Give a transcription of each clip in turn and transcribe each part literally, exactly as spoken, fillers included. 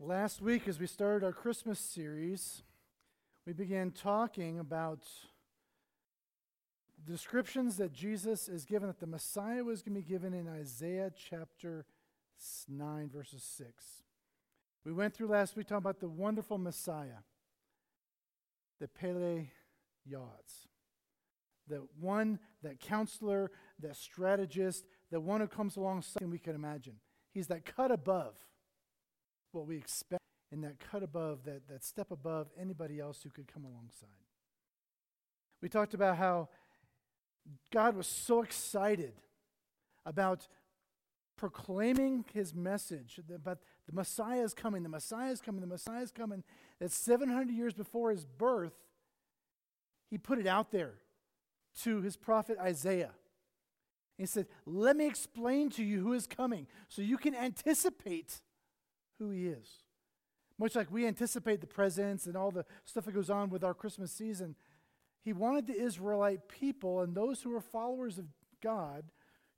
Last week, as we started our Christmas series, we began talking about descriptions that Jesus is given, that the Messiah was going to be given in Isaiah chapter nine, verses six. We went through last week talking about the wonderful Messiah, the Pele Yods, the one, that counselor, that strategist, the one who comes alongside we can imagine. He's that cut above what we expect, and that cut above, that, that step above anybody else who could come alongside. We talked about how God was so excited about proclaiming his message, about the Messiah is coming, the Messiah is coming, the Messiah is coming, that seven hundred years before his birth, he put it out there to his prophet Isaiah. He said, let me explain to you who is coming so you can anticipate who he is. Much like we anticipate the presents and all the stuff that goes on with our Christmas season, he wanted the Israelite people and those who were followers of God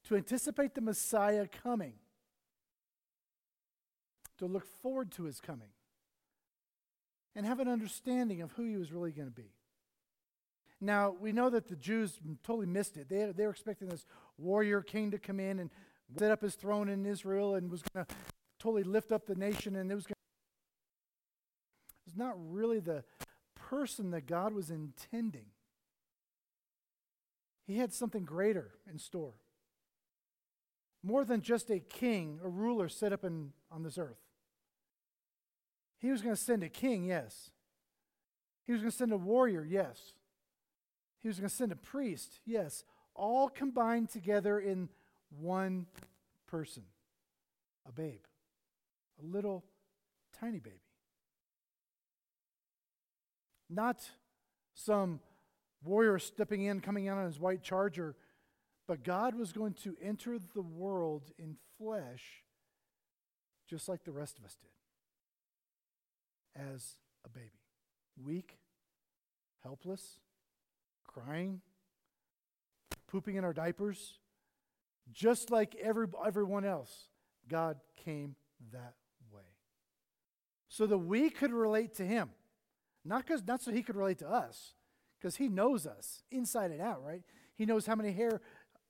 to anticipate the Messiah coming, to look forward to his coming, and have an understanding of who he was really going to be. Now, we know that the Jews totally missed it. They, they were expecting this warrior king to come in and set up his throne in Israel and was going to totally lift up the nation, and it was, gonna, it was not really the person that God was intending. He had something greater in store. More than just a king, a ruler set up in, on this earth. He was going to send a king, yes. He was going to send a warrior, yes. He was going to send a priest, yes. All combined together in one person, a babe. A little tiny baby. Not some warrior stepping in, coming out on his white charger, but God was going to enter the world in flesh just like the rest of us did. As a baby. Weak, helpless, crying, pooping in our diapers. Just like every everyone else, God came that so that we could relate to him. Not because not so he could relate to us, because he knows us inside and out, right? He knows how many hair,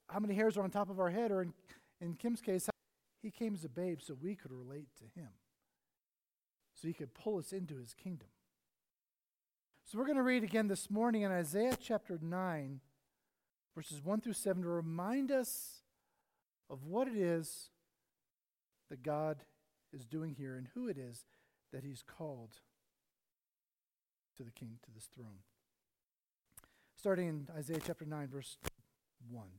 how many hairs are on top of our head, or in, in Kim's case, he came as a babe so we could relate to him. So he could pull us into his kingdom. So we're going to read again this morning in Isaiah chapter nine, verses one through seven, to remind us of what it is that God is doing here and who it is that he's called to the king, to this throne. Starting in Isaiah chapter nine, verse one.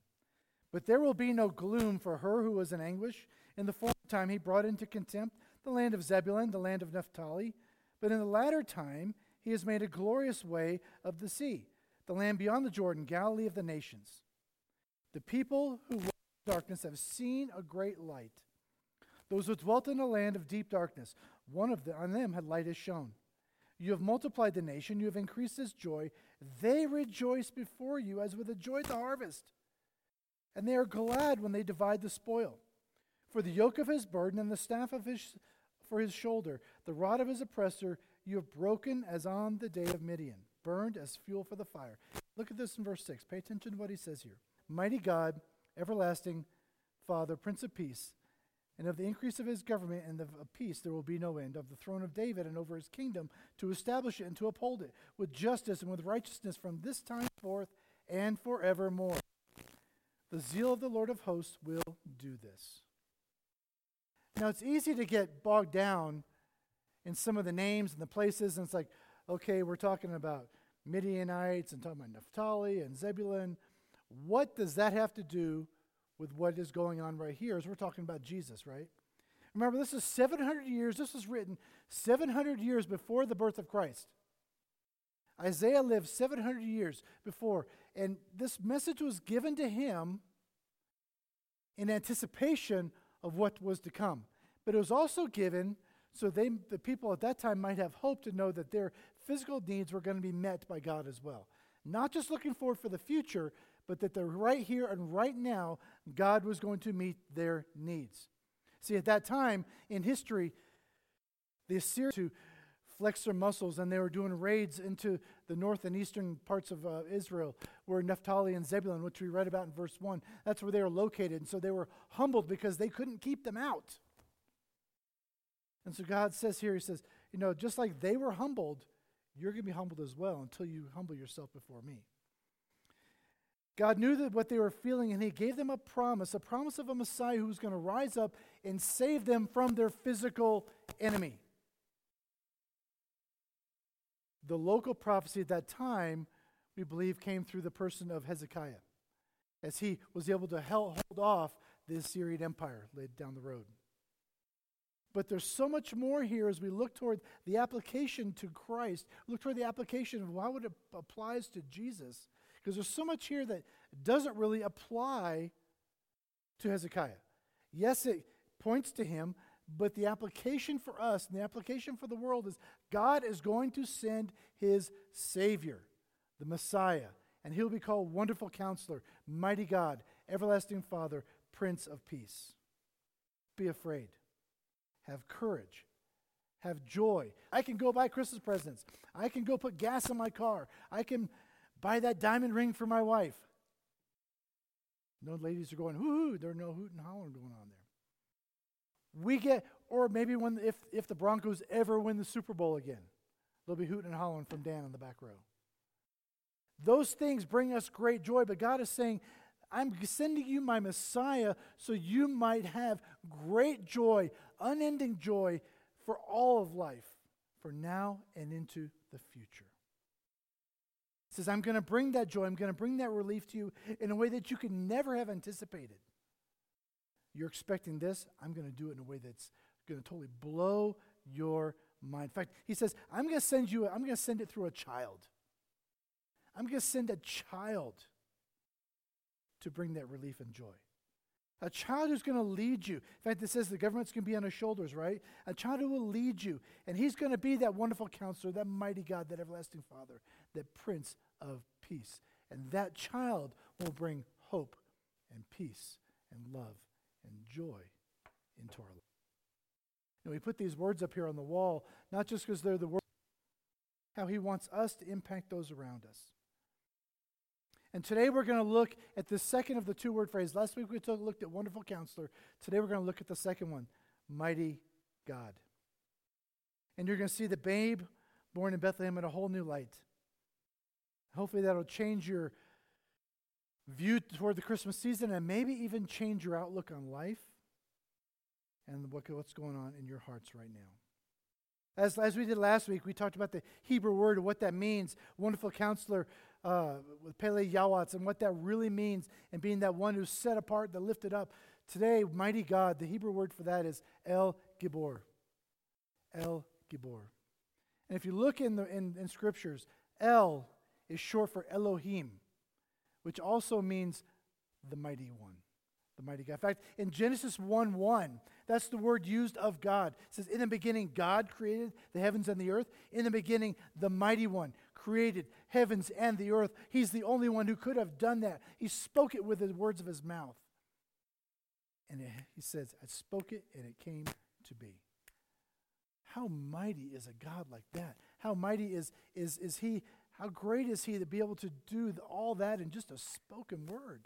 But there will be no gloom for her who was in anguish. In the former time he brought into contempt the land of Zebulun, the land of Naphtali. But in the latter time he has made a glorious way of the sea, the land beyond the Jordan, Galilee of the nations. The people who walked in darkness have seen a great light. Those who dwelt in a land of deep darkness, one of them, on them had light as shone. You have multiplied the nation, you have increased its joy. They rejoice before you as with a joy at the harvest. And they are glad when they divide the spoil. For the yoke of his burden and the staff of his for his shoulder, the rod of his oppressor, you have broken as on the day of Midian, burned as fuel for the fire. Look at this in verse six. Pay attention to what he says here. Mighty God, everlasting Father, Prince of Peace, and of the increase of his government and of peace there will be no end, of the throne of David and over his kingdom, to establish it and to uphold it with justice and with righteousness from this time forth and forevermore. The zeal of the Lord of hosts will do this. Now it's easy to get bogged down in some of the names and the places, and it's like, okay, we're talking about Midianites and talking about Naphtali and Zebulun. What does that have to do with what is going on right here, as we're talking about Jesus, right? Remember, this is seven hundred years, this was written seven hundred years before the birth of Christ. Isaiah lived seven hundred years before, and this message was given to him in anticipation of what was to come. But it was also given so they, the people at that time might have hope to know that their physical needs were going to be met by God as well. Not just looking forward for the future, but that they're right here and right now, God was going to meet their needs. See, at that time in history, the Assyrians to flex their muscles, and they were doing raids into the north and eastern parts of uh, Israel, where Naphtali and Zebulun, which we read about in verse one, that's where they were located. And so they were humbled because they couldn't keep them out. And so God says here, he says, you know, just like they were humbled, you're going to be humbled as well until you humble yourself before me. God knew that what they were feeling, and he gave them a promise, a promise of a Messiah who was going to rise up and save them from their physical enemy. The local prophecy at that time, we believe, came through the person of Hezekiah, as he was able to hold off the Assyrian Empire laid down the road. But there's so much more here as we look toward the application to Christ, look toward the application of how it applies to Jesus, because there's so much here that doesn't really apply to Hezekiah. Yes, it points to him, but the application for us and the application for the world is God is going to send his Savior, the Messiah, and he'll be called Wonderful Counselor, Mighty God, Everlasting Father, Prince of Peace. Be afraid. Have courage. Have joy. I can go buy Christmas presents. I can go put gas in my car. I can buy that diamond ring for my wife. No ladies are going, hoo-hoo. There's no hoot and hollering going on there. We get, or maybe when if, if the Broncos ever win the Super Bowl again, they'll be hooting and hollering from Dan in the back row. Those things bring us great joy, but God is saying, I'm sending you my Messiah so you might have great joy, unending joy for all of life, for now and into the future. He says, I'm going to bring that joy, I'm going to bring that relief to you in a way that you could never have anticipated. You're expecting this, I'm going to do it in a way that's going to totally blow your mind. In fact, he says, I'm going to send you, a, I'm going to send it through a child. I'm going to send a child to bring that relief and joy. A child who's going to lead you. In fact, it says the government's going to be on his shoulders, right? A child who will lead you. And he's going to be that Wonderful Counselor, that Mighty God, that Everlasting Father, that Prince of Peace. And that child will bring hope and peace and love and joy into our life. And we put these words up here on the wall, not just because they're the words, how he wants us to impact those around us. And today we're going to look at the second of the two-word phrase. Last week we took, looked at Wonderful Counselor. Today we're going to look at the second one, Mighty God. And you're going to see the babe born in Bethlehem in a whole new light. Hopefully that'll change your view toward the Christmas season and maybe even change your outlook on life and what, what's going on in your hearts right now. As, as we did last week, we talked about the Hebrew word and what that means, Wonderful Counselor, Uh, with Pele Yods, and what that really means, and being that one who's set apart, that lifted up. Today, Mighty God, the Hebrew word for that is El Gibor. El Gibor. And if you look in the in, in scriptures, El is short for Elohim, which also means the Mighty One, the Mighty God. In fact, in Genesis one one, that's the word used of God. It says, in the beginning, God created the heavens and the earth. In the beginning, the Mighty One created heavens and the earth. He's the only one who could have done that. He spoke it with the words of his mouth. And it, he says, I spoke it and it came to be. How mighty is a God like that? How mighty is is is he? How great is he to be able to do all that in just a spoken word?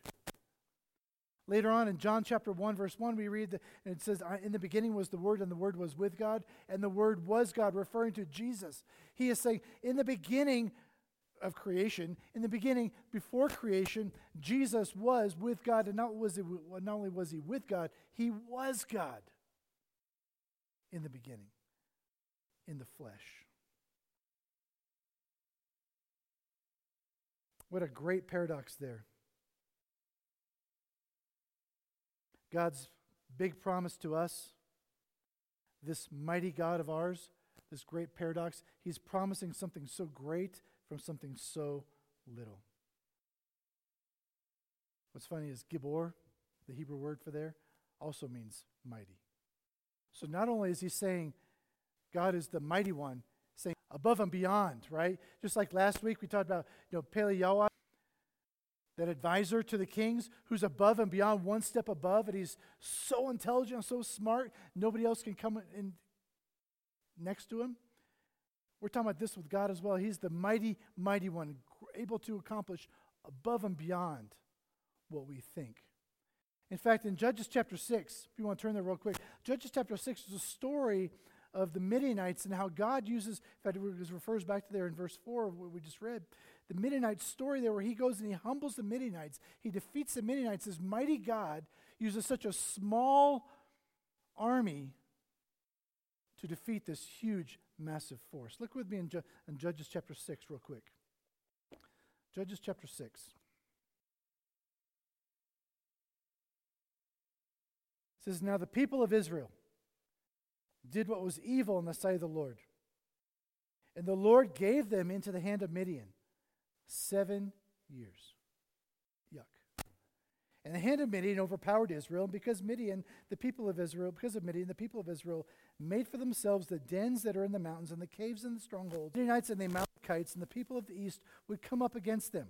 Later on in John chapter one, verse one, we read that it says, in the beginning was the Word, and the Word was with God, and the Word was God, referring to Jesus. He is saying, in the beginning of creation, in the beginning, before creation, Jesus was with God, and not, was he, not only was he with God, he was God in the beginning, in the flesh. What a great paradox there. God's big promise to us, this mighty God of ours, this great paradox, he's promising something so great from something so little. What's funny is Gibor, the Hebrew word for there, also means mighty. So not only is he saying God is the Mighty One, saying above and beyond, right? Just like last week we talked about, you know, Pele Yods, that advisor to the kings who's above and beyond, one step above, and he's so intelligent, so smart, nobody else can come and next to him. We're talking about this with God as well. He's the mighty, mighty one, able to accomplish above and beyond what we think. In fact, in Judges chapter six, if you want to turn there real quick, Judges chapter six is a story of the Midianites and how God uses, in fact, it refers back to there in verse four of what we just read, the Midianite story there where he goes and he humbles the Midianites. He defeats the Midianites. This mighty God uses such a small army to defeat this huge, massive force. Look with me in, Ju- in Judges chapter six real quick. Judges chapter six. It says, "Now the people of Israel did what was evil in the sight of the Lord. And the Lord gave them into the hand of Midian seven years. Yuck. And the hand of Midian overpowered Israel. And because Midian, the people of Israel, because of Midian, the people of Israel made for themselves the dens that are in the mountains and the caves and the strongholds. The Midianites and the Amalekites and the people of the east would come up against them.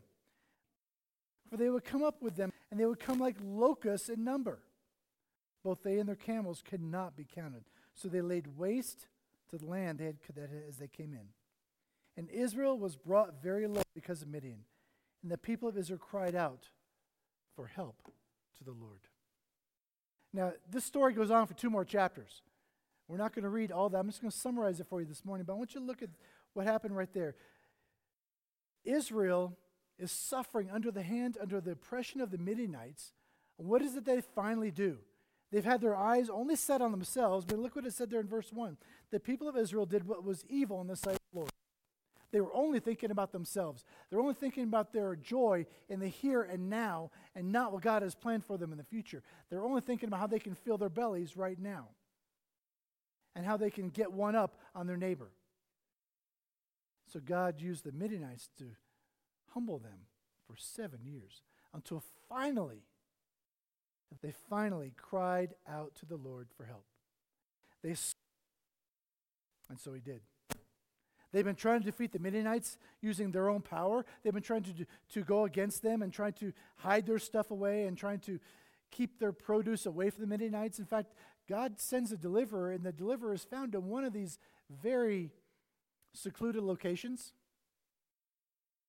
For they would come up with them, and they would come like locusts in number. Both they and their camels could not be counted. So they laid waste to the land they had, as they came in. And Israel was brought very low because of Midian. And the people of Israel cried out for help to the Lord." Now, this story goes on for two more chapters. We're not going to read all that. I'm just going to summarize it for you this morning. But I want you to look at what happened right there. Israel is suffering under the hand, under the oppression of the Midianites. And what is it they finally do? They've had their eyes only set on themselves, but look what it said there in verse one. The people of Israel did what was evil in the sight of the Lord. They were only thinking about themselves. They're only thinking about their joy in the here and now and not what God has planned for them in the future. They're only thinking about how they can fill their bellies right now and how they can get one up on their neighbor. So God used the Midianites to humble them for seven years until finally, They finally cried out to the Lord for help. They s- And so he did. They've been trying to defeat the Midianites using their own power. They've been trying to do, to go against them and trying to hide their stuff away and trying to keep their produce away from the Midianites. In fact, God sends a deliverer, and the deliverer is found in one of these very secluded locations.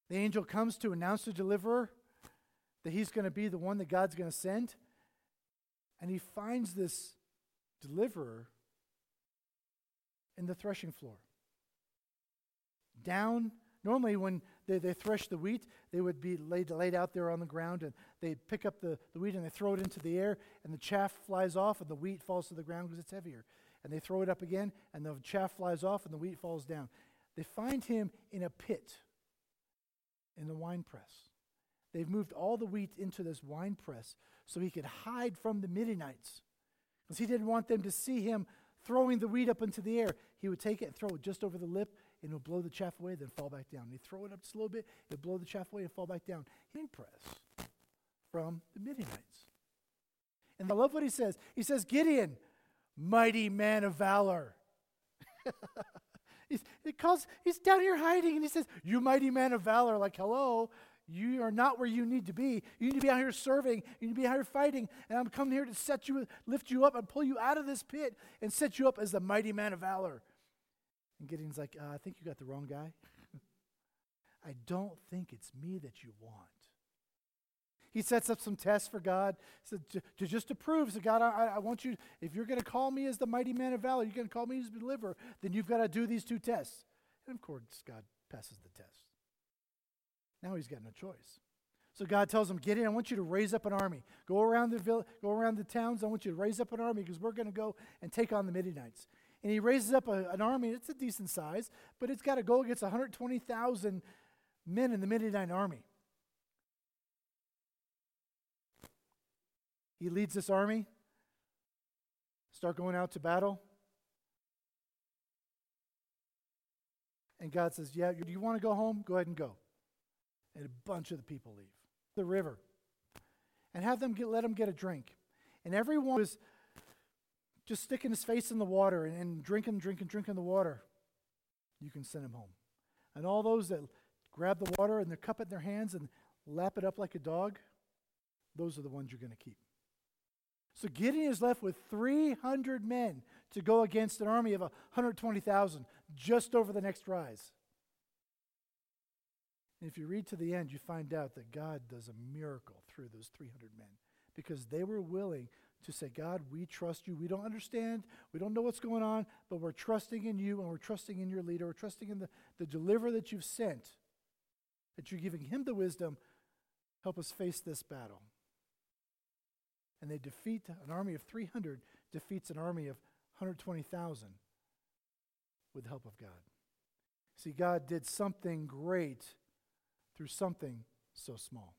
The angel comes to announce the deliverer that he's going to be the one that God's going to send. And he finds this deliverer in the threshing floor. Down, normally when they, they thresh the wheat, they would be laid, laid out there on the ground, and they'd pick up the, the wheat and they throw it into the air, and the chaff flies off, and the wheat falls to the ground because it's heavier. And they throw it up again, and the chaff flies off, and the wheat falls down. They find him in a pit in the wine press. They've moved all the wheat into this wine press so he could hide from the Midianites, because he didn't want them to see him throwing the wheat up into the air. He would take it and throw it just over the lip, and it would blow the chaff away, then fall back down. He'd throw it up just a little bit, it would blow the chaff away and fall back down. He didn't press from the Midianites. And I love what he says. He says, "Gideon, mighty man of valor." he's, it calls, he's down here hiding, and he says, "You mighty man of valor," like, hello. You are not where you need to be. You need to be out here serving. You need to be out here fighting. And I'm coming here to set you, lift you up and pull you out of this pit and set you up as the mighty man of valor. And Gideon's like, uh, I think you got the wrong guy. I don't think it's me that you want. He sets up some tests for God so to, to just to prove, so God, I, I want you, if you're going to call me as the mighty man of valor, you're going to call me as the deliverer, then you've got to do these two tests. And of course, God passes the test. Now he's got no choice. So God tells him, Gideon, I want you to raise up an army. Go around the vill- go around the towns. I want you to raise up an army because we're going to go and take on the Midianites. And he raises up a, an army. It's a decent size, but it's got to go against one hundred twenty thousand men in the Midianite army. He leads this army, start going out to battle. And God says, yeah, do you want to go home? Go ahead and go. And a bunch of the people leave the river, and have them get let them get a drink, and everyone was just sticking his face in the water and, and drinking, drinking, drinking the water. You can send him home. And all those that grab the water and their cup in their hands and lap it up like a dog, those are the ones you're going to keep. So Gideon is left with three hundred men to go against an army of one hundred twenty thousand just over the next rise. And if you read to the end, you find out that God does a miracle through those three hundred men because they were willing to say, God, we trust you. We don't understand. We don't know what's going on, but we're trusting in you and we're trusting in your leader. We're trusting in the, the deliverer that you've sent, that you're giving him the wisdom. Help us face this battle. And they defeat an army of three hundred, defeats an army of one hundred twenty thousand with the help of God. See, God did something great through something so small.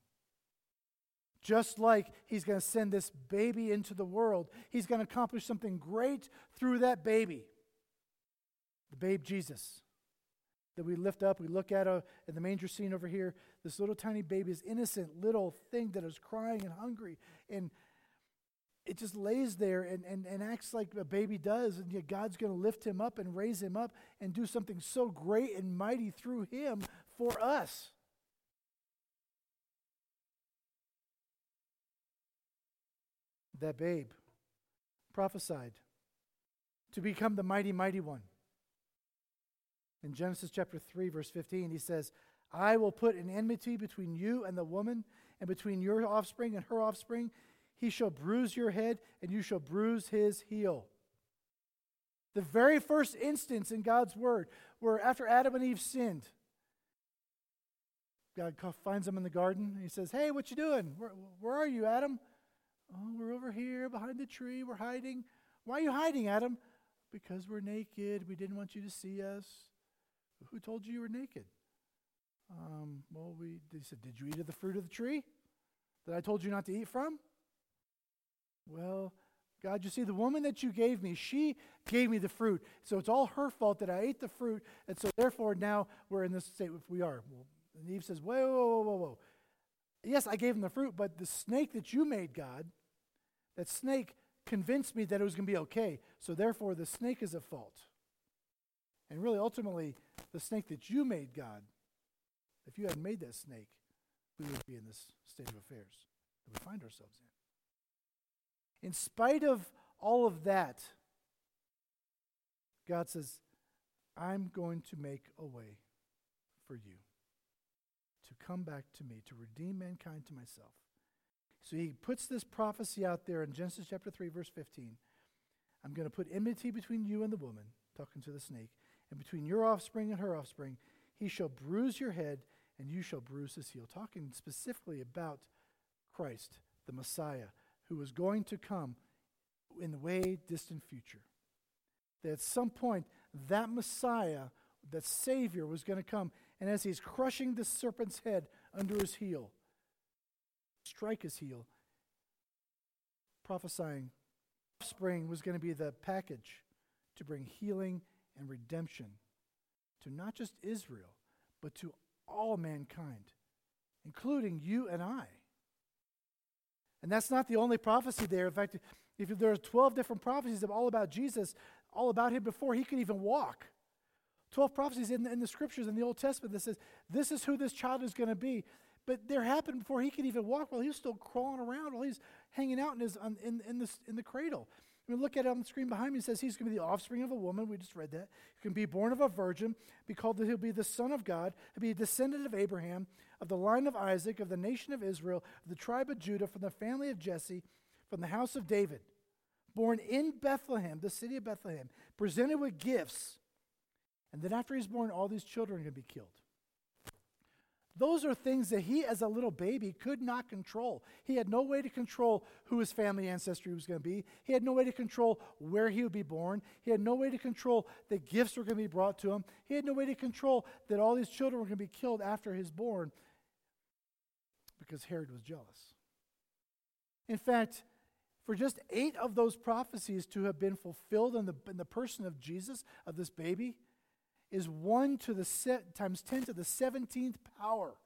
Just like he's going to send this baby into the world, he's going to accomplish something great through that baby, the babe Jesus, that we lift up, we look at, uh, at the manger scene over here. This little tiny baby, this innocent little thing that is crying and hungry, and it just lays there and, and, and acts like a baby does, and yet God's going to lift him up and raise him up and do something so great and mighty through him for us. That babe prophesied to become the mighty, mighty one. In Genesis chapter three, verse fifteen, he says, I will put an enmity between you and the woman, and between your offspring and her offspring. He shall bruise your head, and you shall bruise his heel. The very first instance in God's word where after Adam and Eve sinned, God finds them in the garden, and he says, hey, what you doing? Where, where are you, Adam? Oh, we're over here behind the tree. We're hiding. Why are you hiding, Adam? Because we're naked. We didn't want you to see us. Who told you you were naked? Um, well, we they said, did you eat of the fruit of the tree that I told you not to eat from? Well, God, you see, the woman that you gave me, she gave me the fruit. So it's all her fault that I ate the fruit. And so therefore now we're in this state if we are. Well, and Eve says, whoa, whoa, whoa, whoa, whoa. Yes, I gave him the fruit, but the snake that you made, God, that snake convinced me that it was going to be okay. So therefore, the snake is at fault. And really, ultimately, the snake that you made, God, if you hadn't made that snake, we would be in this state of affairs that we find ourselves in. In spite of all of that, God says, I'm going to make a way for you to come back to me, to redeem mankind to myself. So he puts this prophecy out there in Genesis chapter three, verse fifteen. I'm going to put enmity between you and the woman, talking to the snake, and between your offspring and her offspring. He shall bruise your head, and you shall bruise his heel. Talking specifically about Christ, the Messiah, who was going to come in the way distant future. That at some point, that Messiah, that Savior, was going to come. And as he's crushing the serpent's head under his heel, strike his heel, prophesying offspring was going to be the package to bring healing and redemption to not just Israel, but to all mankind, including you and I. And that's not the only prophecy there. In fact, if there are twelve different prophecies of all about Jesus, all about him before he could even walk. twelve prophecies in the, in the scriptures in the Old Testament that says, this is who this child is going to be. But there happened before he could even walk, while he was still crawling around, while he's hanging out in his um, in, in, this, in the cradle. I mean, look at it on the screen behind me. It says he's going to be the offspring of a woman. We just read that. He can be born of a virgin. Be called, he'll be the son of God. He'll be a descendant of Abraham, of the line of Isaac, of the nation of Israel, of the tribe of Judah, from the family of Jesse, from the house of David. Born in Bethlehem, the city of Bethlehem, presented with gifts. And then after he's born, all these children are going to be killed. Those are things that he, as a little baby, could not control. He had no way to control who his family ancestry was going to be. He had no way to control where he would be born. He had no way to control that gifts were going to be brought to him. He had no way to control that all these children were going to be killed after his born, because Herod was jealous. In fact, for just eight of those prophecies to have been fulfilled in the, in the person of Jesus, of this baby, is one to the se- times ten to the seventeenth power,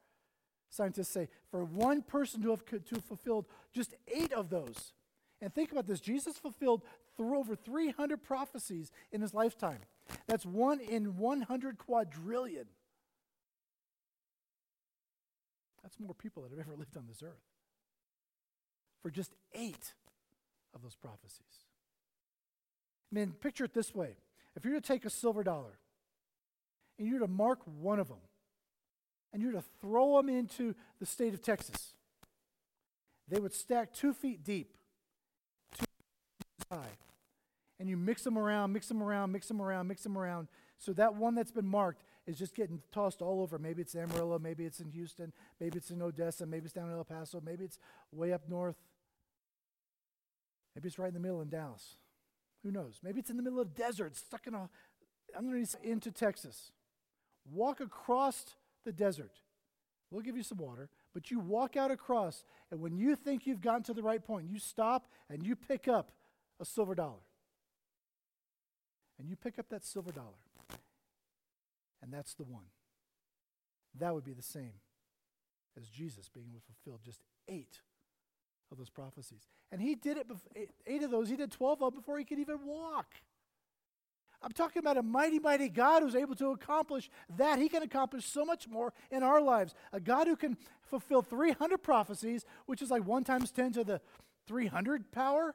scientists say, for one person to have co- to have fulfilled just eight of those. And think about this. Jesus fulfilled through over three hundred prophecies in his lifetime. That's one in one hundred quadrillion. That's more people that have ever lived on this earth. For just eight of those prophecies. Man, picture it this way. If you were to take a silver dollar and you were to mark one of them and you were to throw them into the state of Texas, they would stack two feet deep, two feet high. And you mix them around, mix them around, mix them around, mix them around. So that one that's been marked is just getting tossed all over. Maybe it's Amarillo, maybe it's in Houston, maybe it's in Odessa, maybe it's down in El Paso, maybe it's way up north. Maybe it's right in the middle in Dallas. Who knows? Maybe it's in the middle of the desert, stuck in a, underneath into Texas. Walk across the desert. We'll give you some water, but you walk out across, and when you think you've gotten to the right point, you stop and you pick up a silver dollar. And you pick up that silver dollar. And that's the one. That would be the same as Jesus being able to fulfill just eight of those prophecies. And he did it, bef- eight of those, he did twelve of them before he could even walk. I'm talking about a mighty, mighty God who's able to accomplish that. He can accomplish so much more in our lives. A God who can fulfill three hundred prophecies, which is like one times ten to the three hundred power,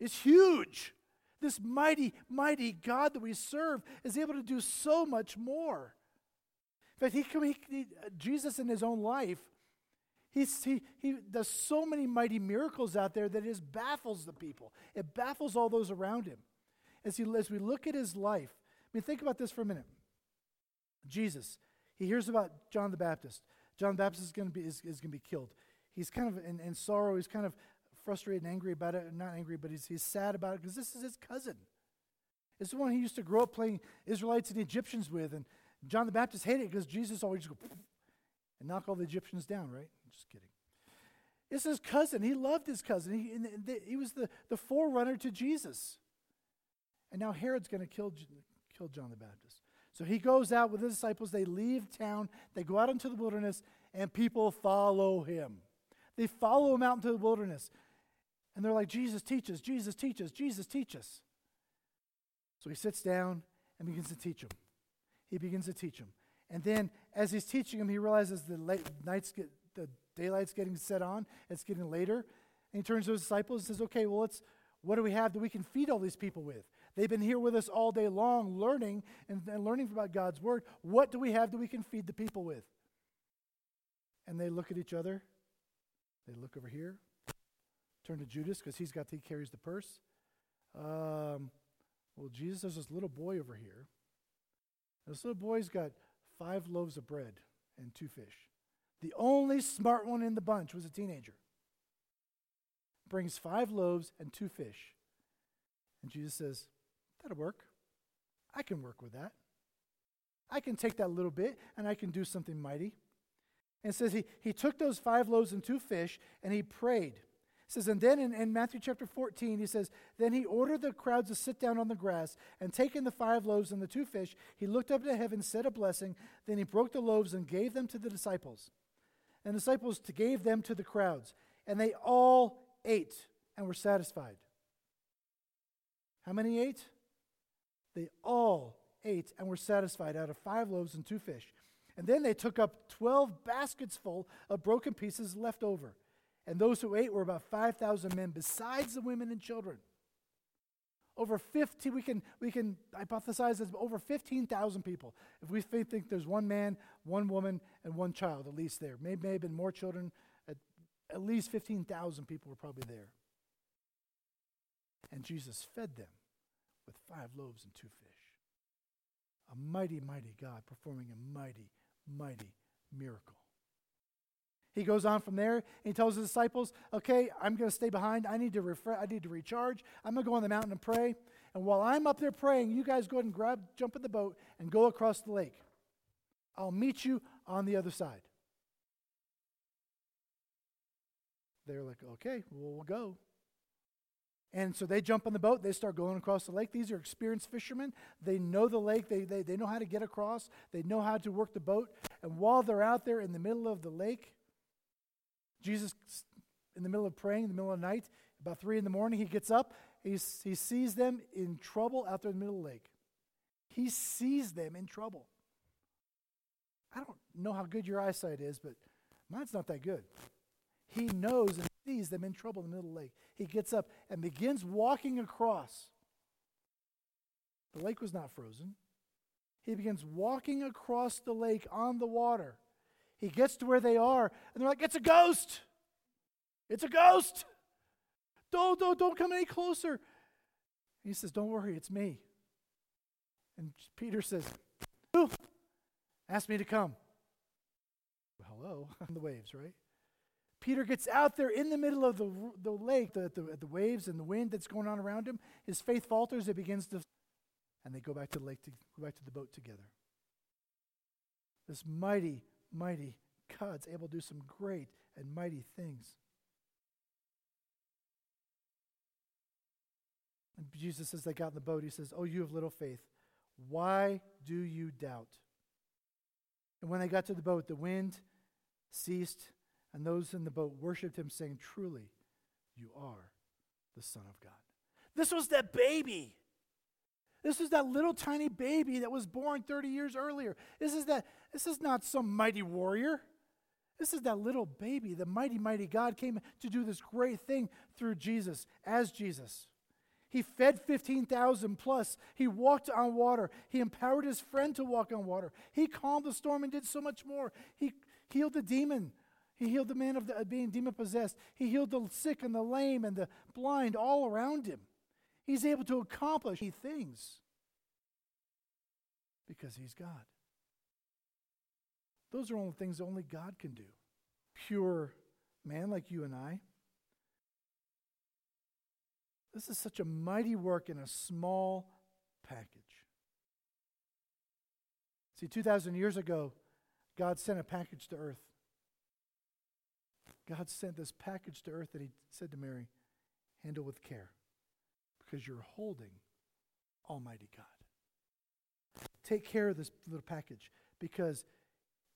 is huge. This mighty, mighty God that we serve is able to do so much more. In fact, he, he, he, Jesus in his own life, he's, he, he does so many mighty miracles out there that it just baffles the people. It baffles all those around him. As, he, as we look at his life, I mean, think about this for a minute. Jesus, he hears about John the Baptist. John the Baptist is going to be is, is going to be killed. He's kind of in, in sorrow. He's kind of frustrated and angry about it. Not angry, but he's, he's sad about it because this is his cousin. It's the one he used to grow up playing Israelites and Egyptians with. And John the Baptist hated it because Jesus always just go and knock all the Egyptians down, right? I'm just kidding. It's his cousin. He loved his cousin. He, and the, he was the, the forerunner to Jesus. And now Herod's going to kill, kill John the Baptist. So he goes out with his disciples. They leave town. They go out into the wilderness, and people follow him. They follow him out into the wilderness. And they're like, Jesus, teach us, Jesus, teach us, Jesus, teach us. So he sits down and begins to teach them. He begins to teach them. And then as he's teaching them, he realizes the late nights get, the daylight's getting set on. It's getting later. And he turns to his disciples and says, okay, well, let's, what do we have that we can feed all these people with? They've been here with us all day long learning and, and learning about God's word. What do we have that we can feed the people with? And they look at each other. They look over here. Turn to Judas because he's got the, he carries the purse. Um, well, Jesus, there's this little boy over here. This little boy's got five loaves of bread and two fish. The only smart one in the bunch was a teenager. Brings five loaves and two fish. And Jesus says, that'll work. I can work with that. I can take that little bit and I can do something mighty. And it says he, he took those five loaves and two fish and he prayed. It says, and then in, in Matthew chapter fourteen, he says, then he ordered the crowds to sit down on the grass, and taking the five loaves and the two fish, he looked up to heaven, said a blessing, then he broke the loaves and gave them to the disciples. And the disciples gave them to the crowds, and they all ate and were satisfied. How many ate? They all ate and were satisfied out of five loaves and two fish. And then they took up twelve baskets full of broken pieces left over. And those who ate were about five thousand men, besides the women and children. Over fifty, we can we can hypothesize as over fifteen thousand people. If we think there's one man, one woman, and one child at least there. Maybe may have been more children. At, at least fifteen thousand people were probably there. And Jesus fed them with five loaves and two fish. A mighty, mighty God performing a mighty, mighty miracle. He goes on from there, and he tells his disciples, okay, I'm going to stay behind. I need to refresh. I need to recharge. I'm going to go on the mountain and pray. And while I'm up there praying, you guys go ahead and grab, jump in the boat and go across the lake. I'll meet you on the other side. They're like, okay, well, we'll go. And so they jump on the boat. They start going across the lake. These are experienced fishermen. They know the lake. They, they, they know how to get across. They know how to work the boat. And while they're out there in the middle of the lake, Jesus, in the middle of praying, in the middle of the night, about three in the morning, he gets up, he, he sees them in trouble out there in the middle of the lake. He sees them in trouble. I don't know how good your eyesight is, but mine's not that good. He knows and sees them in trouble in the middle of the lake. He gets up and begins walking across The lake was not frozen. He begins walking across the lake on the water. He gets to where they are, and they're like, it's a ghost. It's a ghost. Don't, don't, don't come any closer. And he says, don't worry, it's me. And Peter says, who asked me to come? Well, hello, on the waves, right? Peter gets out there in the middle of the, the lake, the, the, the waves and the wind that's going on around him. His faith falters, it begins to, and they go back to the lake, to go back to the boat together. This mighty, mighty God's able to do some great and mighty things. And Jesus says, they got in the boat, he says, oh, you have little faith. Why do you doubt? And when they got to the boat, the wind ceased, and those in the boat worshipped him, saying, truly, you are the Son of God. This was that baby. This was that little tiny baby that was born thirty years earlier. This is that. This is not some mighty warrior. This is that little baby. The mighty, mighty God came to do this great thing through Jesus, as Jesus. He fed fifteen thousand plus. He walked on water. He empowered his friend to walk on water. He calmed the storm and did so much more. He healed the demon. He healed the man of the, uh, being demon-possessed. He healed the sick and the lame and the blind all around him. He's able to accomplish things because he's God. Those are only things only God can do. Pure man like you and I. This is such a mighty work in a small package. See, two thousand years ago, God sent a package to earth. God sent this package to earth that he said to Mary, handle with care, because you're holding Almighty God. Take care of this little package, because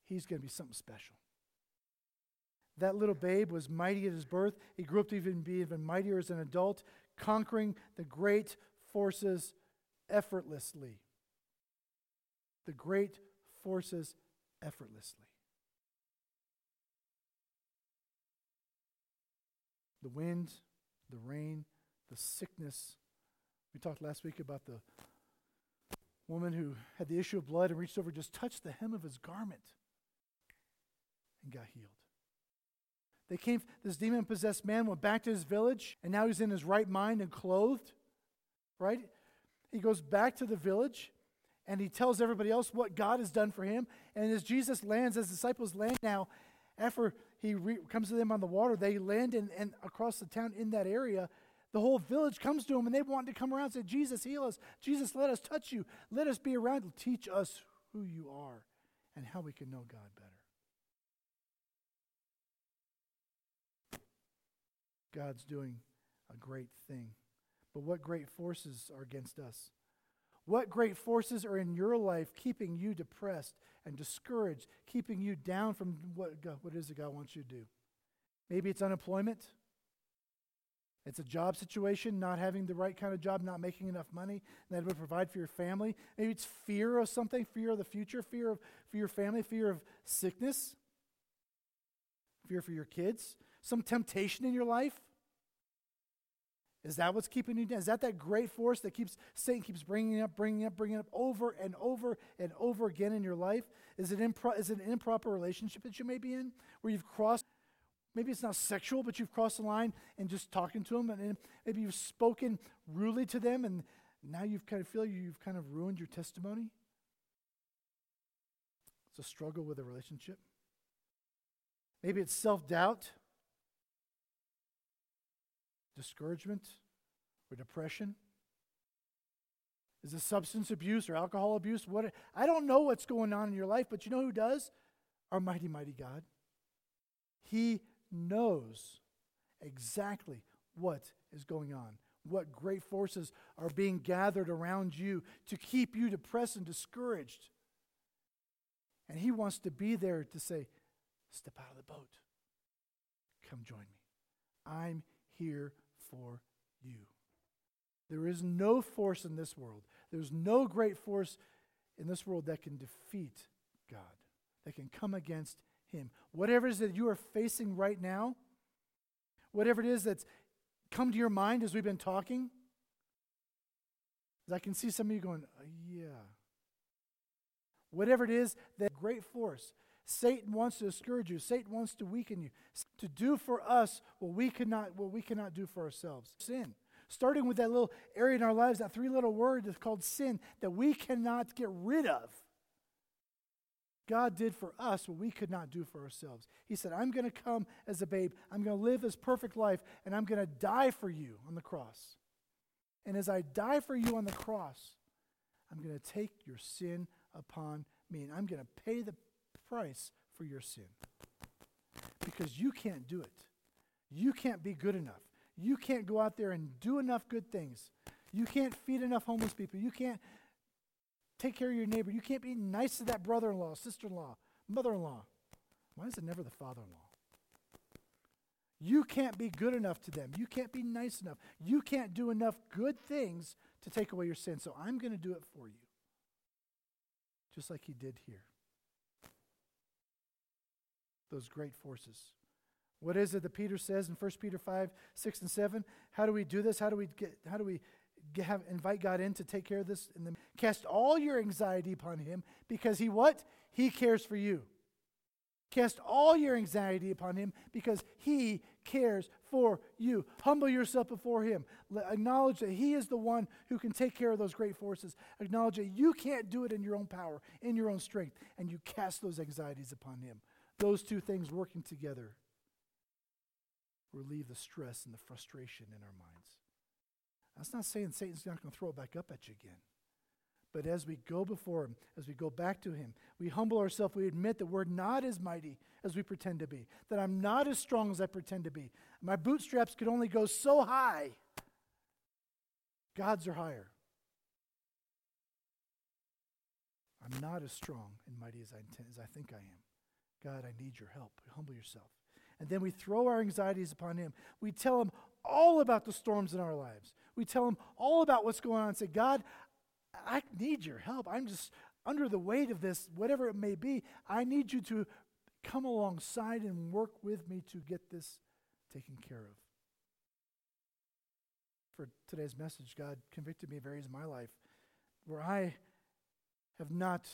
he's going to be something special. That little babe was mighty at his birth. He grew up to even be even mightier as an adult, conquering the great forces effortlessly. The great forces effortlessly. The wind, the rain, the sickness. We talked last week about the woman who had the issue of blood and reached over, just touched the hem of his garment and got healed. They came, this demon-possessed man went back to his village, and now he's in his right mind and clothed, right? He goes back to the village, and he tells everybody else what God has done for him. And as Jesus lands, as disciples land now, after he re- comes to them on the water, they land in, and across the town in that area, the whole village comes to him, and they want to come around and say, Jesus, heal us. Jesus, let us touch you. Let us be around. Teach us who you are and how we can know God better. God's doing a great thing. But what great forces are against us? What great forces are in your life keeping you depressed and discouraged, keeping you down from what God, what is it God wants you to do? Maybe it's unemployment. It's a job situation, not having the right kind of job, not making enough money that would provide for your family. Maybe it's fear of something, fear of the future, fear of for your family, fear of sickness, fear for your kids. Some temptation in your life? Is that what's keeping you down? Is that that great force that keeps Satan keeps bringing up, bringing up, bringing up over and over and over again in your life? Is it, impro- is it an improper relationship that you may be in where you've crossed? Maybe it's not sexual, but you've crossed the line and just talking to them, and, and maybe you've spoken rudely to them, and now you've kind of feel you've kind of ruined your testimony. It's a struggle with a relationship. Maybe it's self-doubt. Discouragement or depression? Is it substance abuse or alcohol abuse? What I don't know what's going on in your life, but you know who does? Our mighty, mighty God. He knows exactly what is going on, what great forces are being gathered around you to keep you depressed and discouraged. And he wants to be there to say, step out of the boat. Come join me. I'm here for you. There is no force in this world. There's no great force in this world that can defeat God, that can come against him. Whatever it is that you are facing right now, whatever it is that's come to your mind as we've been talking, Because I can see some of you going, oh, yeah. Whatever it is, that great force. Satan wants to discourage you. Satan wants to weaken you. To do for us what we cannot, what we cannot do for ourselves. Sin. Starting with that little area in our lives, that three little word is called sin, that we cannot get rid of. God did for us what we could not do for ourselves. He said, I'm going to come as a babe. I'm going to live this perfect life, and I'm going to die for you on the cross. And as I die for you on the cross, I'm going to take your sin upon me, and I'm going to pay the price for your sin. Because you can't do it. You can't be good enough. You can't go out there and do enough good things. You can't feed enough homeless people. You can't take care of your neighbor. You can't be nice to that brother-in-law, sister-in-law, mother-in-law. Why is it never the father-in-law? You can't be good enough to them. You can't be nice enough. You can't do enough good things to take away your sin. So I'm going to do it for you. Just like he did here. Those great forces. What is it that Peter says in First Peter five, six, and seven? How do we do this? How do we get? How do we get, have, invite God in to take care of this? And then cast all your anxiety upon him because he what? He cares for you. Cast all your anxiety upon him because he cares for you. Humble yourself before him. Let, acknowledge that he is the one who can take care of those great forces. Acknowledge that you can't do it in your own power, in your own strength, and you cast those anxieties upon him. Those two things working together relieve the stress and the frustration in our minds. That's not saying Satan's not going to throw it back up at you again. But as we go before him, as we go back to him, we humble ourselves, we admit that we're not as mighty as we pretend to be, that I'm not as strong as I pretend to be. My bootstraps could only go so high. God's are higher. I'm not as strong and mighty as I, intend, as I think I am. God, I need your help. Humble yourself. And then we throw our anxieties upon him. We tell him all about the storms in our lives. We tell him all about what's going on and say, God, I need your help. I'm just under the weight of this, whatever it may be. I need you to come alongside and work with me to get this taken care of. For today's message, God convicted me of areas in my life where I have not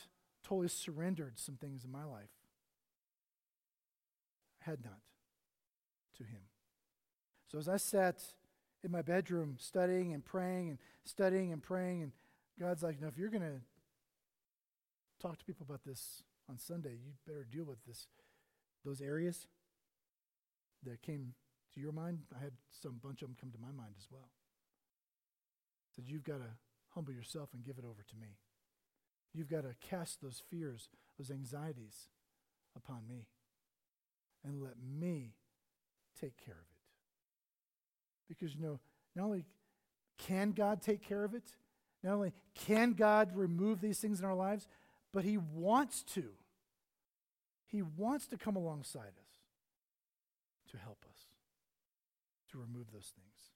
totally surrendered some things in my life. I had not to him. So as I sat in my bedroom studying and praying and studying and praying, and God's like, now if you're going to talk to people about this on Sunday, you better deal with this, those areas that came to your mind. I had some bunch of them come to my mind as well. He said, you've got to humble yourself and give it over to me. You've got to cast those fears, those anxieties upon me and let me take care of it. Because, you know, not only can God take care of it, not only can God remove these things in our lives, but he wants to. He wants to come alongside us to help us to remove those things.